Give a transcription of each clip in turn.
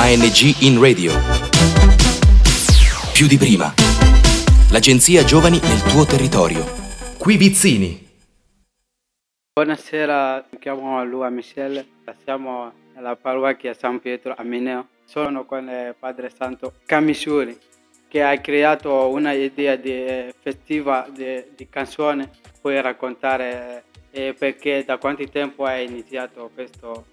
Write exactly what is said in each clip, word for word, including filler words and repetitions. A N G in radio. Più di prima. L'Agenzia Giovani nel tuo territorio. Qui Vizzini. Buonasera, mi chiamo Luca Michel. Siamo alla parrocchia San Pietro a Mineo. Sono con il padre Santo Cammisuli, che ha creato una idea di festiva di, di canzone. Puoi raccontare eh, perché, da quanto tempo hai iniziato questo?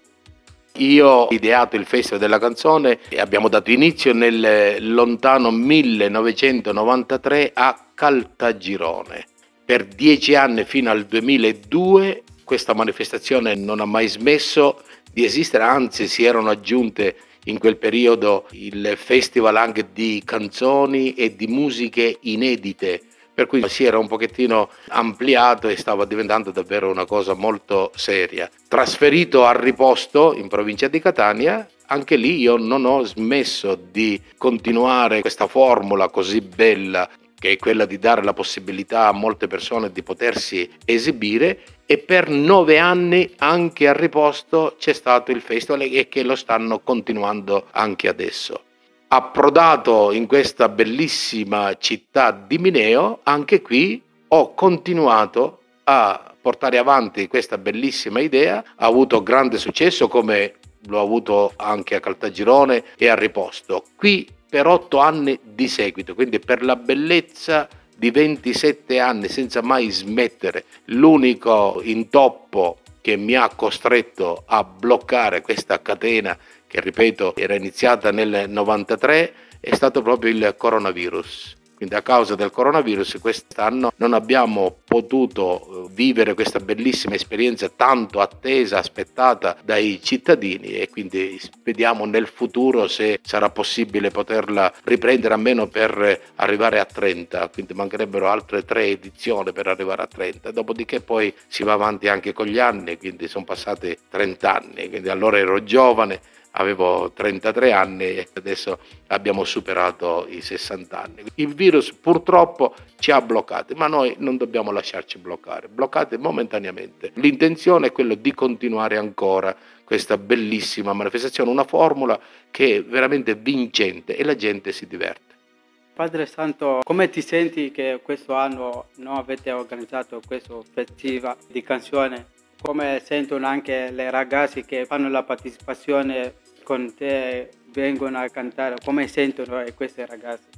Io ho ideato il Festival della Canzone e abbiamo dato inizio nel lontano millenovecentonovantatré a Caltagirone. Per dieci anni, fino al duemiladue, questa manifestazione non ha mai smesso di esistere, anzi si erano aggiunte in quel periodo il festival anche di canzoni e di musiche inedite, per cui si era un pochettino ampliato e stava diventando davvero una cosa molto seria. Trasferito a Riposto, in provincia di Catania, anche lì io non ho smesso di continuare questa formula così bella, che è quella di dare la possibilità a molte persone di potersi esibire, e per nove anni anche a Riposto c'è stato il festival e che lo stanno continuando anche adesso. Approdato in questa bellissima città di Mineo, anche qui ho continuato a portare avanti questa bellissima idea, ha avuto grande successo come l'ho avuto anche a Caltagirone e a Riposto. Qui per otto anni di seguito, quindi per la bellezza di ventisette anni senza mai smettere. L'unico intoppo che mi ha costretto a bloccare questa catena, che ripeto era iniziata nel novantatré, è stato proprio il coronavirus. Quindi a causa del coronavirus quest'anno non abbiamo potuto vivere questa bellissima esperienza tanto attesa, aspettata dai cittadini, e quindi vediamo nel futuro se sarà possibile poterla riprendere almeno per arrivare a trenta, quindi mancherebbero altre tre edizioni per arrivare a trenta, dopodiché poi si va avanti anche con gli anni, quindi sono passati trenta anni, quindi allora ero giovane, avevo trentatré anni e adesso abbiamo superato i sessanta anni. Il virus purtroppo ci ha bloccati, ma noi non dobbiamo lasciarci bloccare, bloccati momentaneamente. L'intenzione è quella di continuare ancora questa bellissima manifestazione, una formula che è veramente vincente e la gente si diverte. Padre Santo, come ti senti che questo anno non avete organizzato questo festival di canzone? Come sentono anche le ragazze che fanno la partecipazione con te, vengono a cantare, come sentono queste ragazze?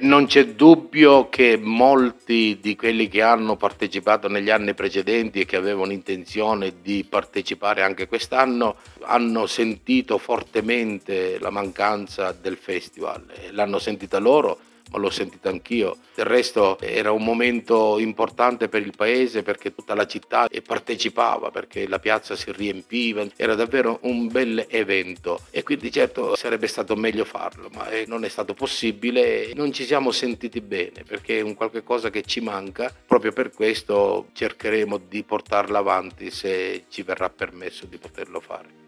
Non c'è dubbio che molti di quelli che hanno partecipato negli anni precedenti e che avevano intenzione di partecipare anche quest'anno hanno sentito fortemente la mancanza del festival, l'hanno sentita loro, ma l'ho sentita anch'io. Del resto era un momento importante per il paese, perché tutta la città partecipava, perché la piazza si riempiva, era davvero un bel evento e quindi certo sarebbe stato meglio farlo, ma non è stato possibile, non ci siamo sentiti bene perché è un qualche cosa che ci manca. Proprio per questo cercheremo di portarla avanti se ci verrà permesso di poterlo fare.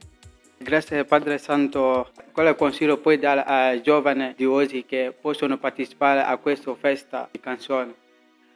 Grazie Padre Santo. Quale consiglio puoi dare ai giovani di oggi che possono partecipare a questa festa di canzoni?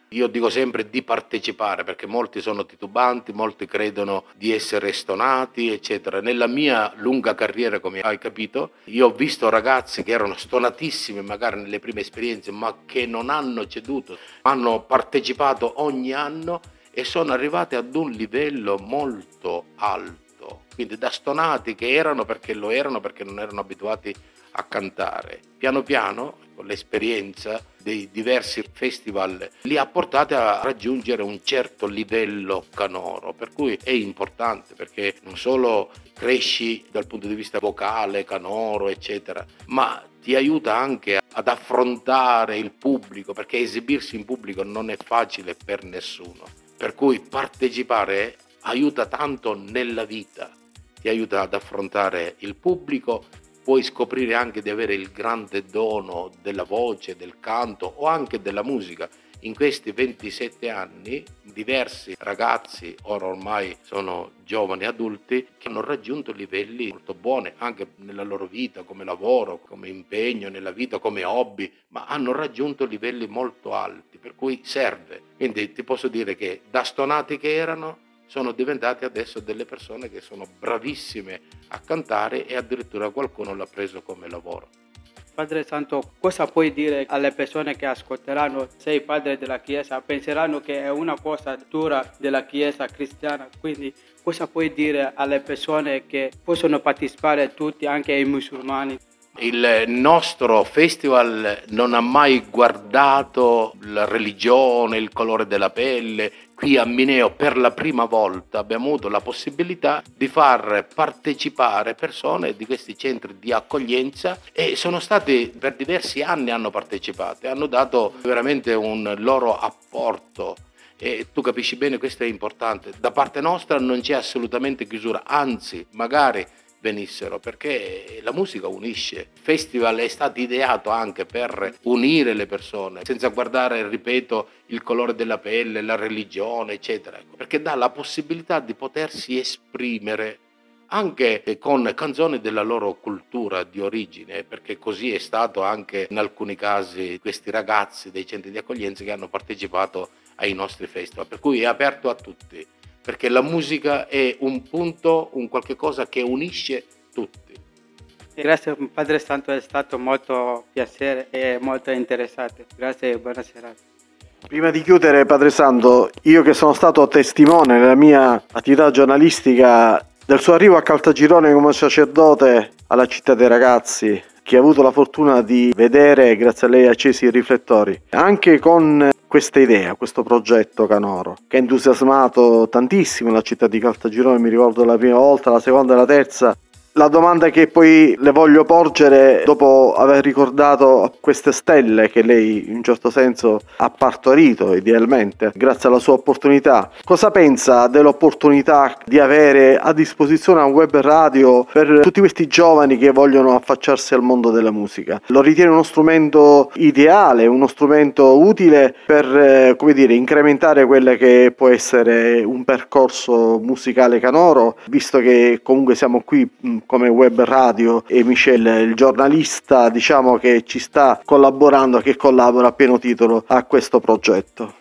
Io dico sempre di partecipare, perché molti sono titubanti, molti credono di essere stonati, eccetera. Nella mia lunga carriera, come hai capito, io ho visto ragazzi che erano stonatissimi magari nelle prime esperienze, ma che non hanno ceduto, hanno partecipato ogni anno e sono arrivati ad un livello molto alto. Quindi da stonati che erano, perché lo erano, perché non erano abituati a cantare. Piano piano, con l'esperienza dei diversi festival, li ha portati a raggiungere un certo livello canoro, per cui è importante, perché non solo cresci dal punto di vista vocale, canoro, eccetera, ma ti aiuta anche ad affrontare il pubblico, perché esibirsi in pubblico non è facile per nessuno. Per cui partecipare aiuta tanto nella vita, ti aiuta ad affrontare il pubblico, puoi scoprire anche di avere il grande dono della voce, del canto o anche della musica. In questi ventisette anni diversi ragazzi, ora ormai sono giovani adulti, che hanno raggiunto livelli molto buoni anche nella loro vita, come lavoro, come impegno nella vita, come hobby, ma hanno raggiunto livelli molto alti, per cui serve. Quindi ti posso dire che da stonati che erano sono diventate adesso delle persone che sono bravissime a cantare e addirittura qualcuno l'ha preso come lavoro. Padre Santo, cosa puoi dire alle persone che ascolteranno, sei padre della Chiesa, penseranno che è una cosa dura della Chiesa cristiana, quindi cosa puoi dire alle persone che possono partecipare tutti, anche i musulmani? Il nostro festival non ha mai guardato la religione, il colore della pelle. Qui a Mineo per la prima volta abbiamo avuto la possibilità di far partecipare persone di questi centri di accoglienza e sono stati per diversi anni hanno partecipato e hanno dato veramente un loro apporto. E tu capisci bene, questo è importante. Da parte nostra non c'è assolutamente chiusura, anzi magari venissero, perché la musica unisce. Il festival è stato ideato anche per unire le persone senza guardare, ripeto, il colore della pelle, la religione eccetera, perché dà la possibilità di potersi esprimere anche con canzoni della loro cultura di origine, perché così è stato anche in alcuni casi questi ragazzi dei centri di accoglienza che hanno partecipato ai nostri festival, per cui è aperto a tutti. Perché la musica è un punto, un qualche cosa che unisce tutti. Grazie Padre Santo, è stato molto piacere e molto interessante. Grazie e buona serata. Prima di chiudere Padre Santo, io che sono stato testimone nella mia attività giornalistica del suo arrivo a Caltagirone come sacerdote alla città dei ragazzi, che ha avuto la fortuna di vedere, grazie a lei, accesi i riflettori, anche con questa idea, questo progetto Canoro, che ha entusiasmato tantissimo la città di Caltagirone, mi ricordo la prima volta, la seconda e la terza. La domanda che poi le voglio porgere, dopo aver ricordato queste stelle che lei in un certo senso ha partorito idealmente, grazie alla sua opportunità, cosa pensa dell'opportunità di avere a disposizione un web radio per tutti questi giovani che vogliono affacciarsi al mondo della musica? Lo ritiene uno strumento ideale, uno strumento utile per, come dire, incrementare quello che può essere un percorso musicale canoro, visto che comunque siamo qui come web radio e Michel, il giornalista, diciamo, che ci sta collaborando, che collabora a pieno titolo a questo progetto?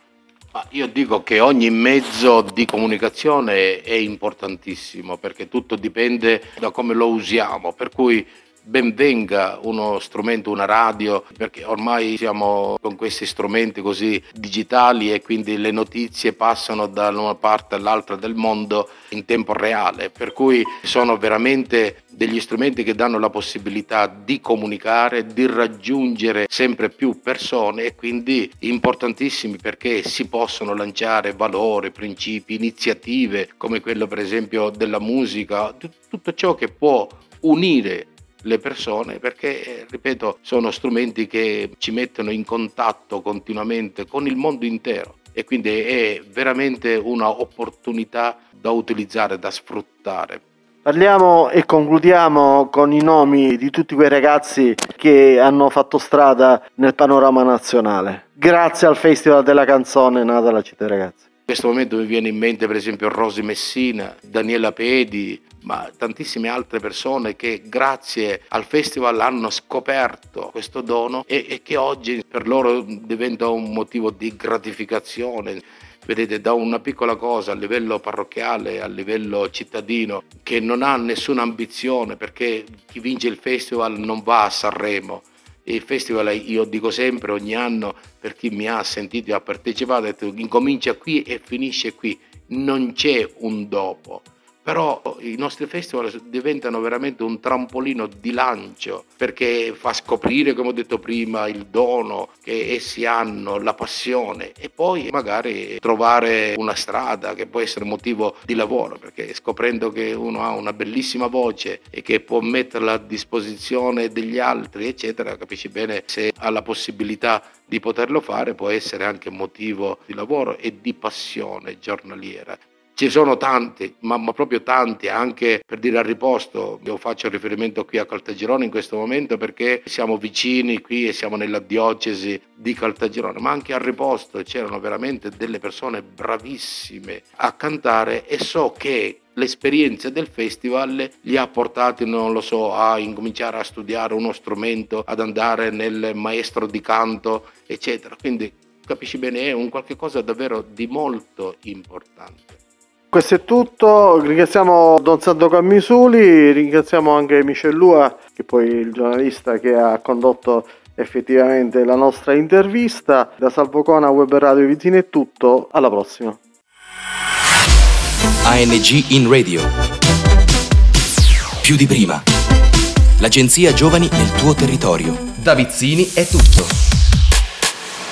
Ma io dico che ogni mezzo di comunicazione è importantissimo, perché tutto dipende da come lo usiamo, per cui ben venga uno strumento, una radio, perché ormai siamo con questi strumenti così digitali e quindi le notizie passano da una parte all'altra del mondo in tempo reale, per cui sono veramente degli strumenti che danno la possibilità di comunicare, di raggiungere sempre più persone e quindi importantissimi, perché si possono lanciare valori, principi, iniziative come quello per esempio della musica, tutto ciò che può unire le persone, perché ripeto sono strumenti che ci mettono in contatto continuamente con il mondo intero e quindi è veramente una opportunità da utilizzare, da sfruttare. Parliamo e concludiamo con i nomi di tutti quei ragazzi che hanno fatto strada nel panorama nazionale grazie al Festival della Canzone nata alla città dei ragazzi. In questo momento mi viene in mente per esempio Rosy Messina, Daniela Pedi, ma tantissime altre persone che grazie al festival hanno scoperto questo dono e, e che oggi per loro diventa un motivo di gratificazione. Vedete, da una piccola cosa a livello parrocchiale, a livello cittadino, che non ha nessuna ambizione, perché chi vince il festival non va a Sanremo. Il festival, io dico sempre ogni anno, per chi mi ha sentito e ha partecipato, è detto, incomincia qui e finisce qui, non c'è un dopo. Però i nostri festival diventano veramente un trampolino di lancio, perché fa scoprire, come ho detto prima, il dono che essi hanno, la passione, e poi magari trovare una strada che può essere motivo di lavoro, perché scoprendo che uno ha una bellissima voce e che può metterla a disposizione degli altri eccetera, capisci bene, se ha la possibilità di poterlo fare può essere anche motivo di lavoro e di passione giornaliera. Ci sono tanti, ma, ma proprio tanti, anche per dire a Riposto, io faccio riferimento qui a Caltagirone in questo momento perché siamo vicini qui e siamo nella diocesi di Caltagirone, ma anche a Riposto c'erano veramente delle persone bravissime a cantare e so che l'esperienza del festival li ha portati, non lo so, a incominciare a studiare uno strumento, ad andare nel maestro di canto, eccetera. Quindi capisci bene, è un qualche cosa davvero di molto importante. Questo è tutto, ringraziamo Don Santo Cammisuli, ringraziamo anche Michel Lua, che poi è il giornalista che ha condotto effettivamente la nostra intervista. Da Salvocona, Web Radio Vizzini è tutto, alla prossima. A N G in radio. Più di prima. L'agenzia Giovani nel tuo territorio. Da Vizzini è tutto.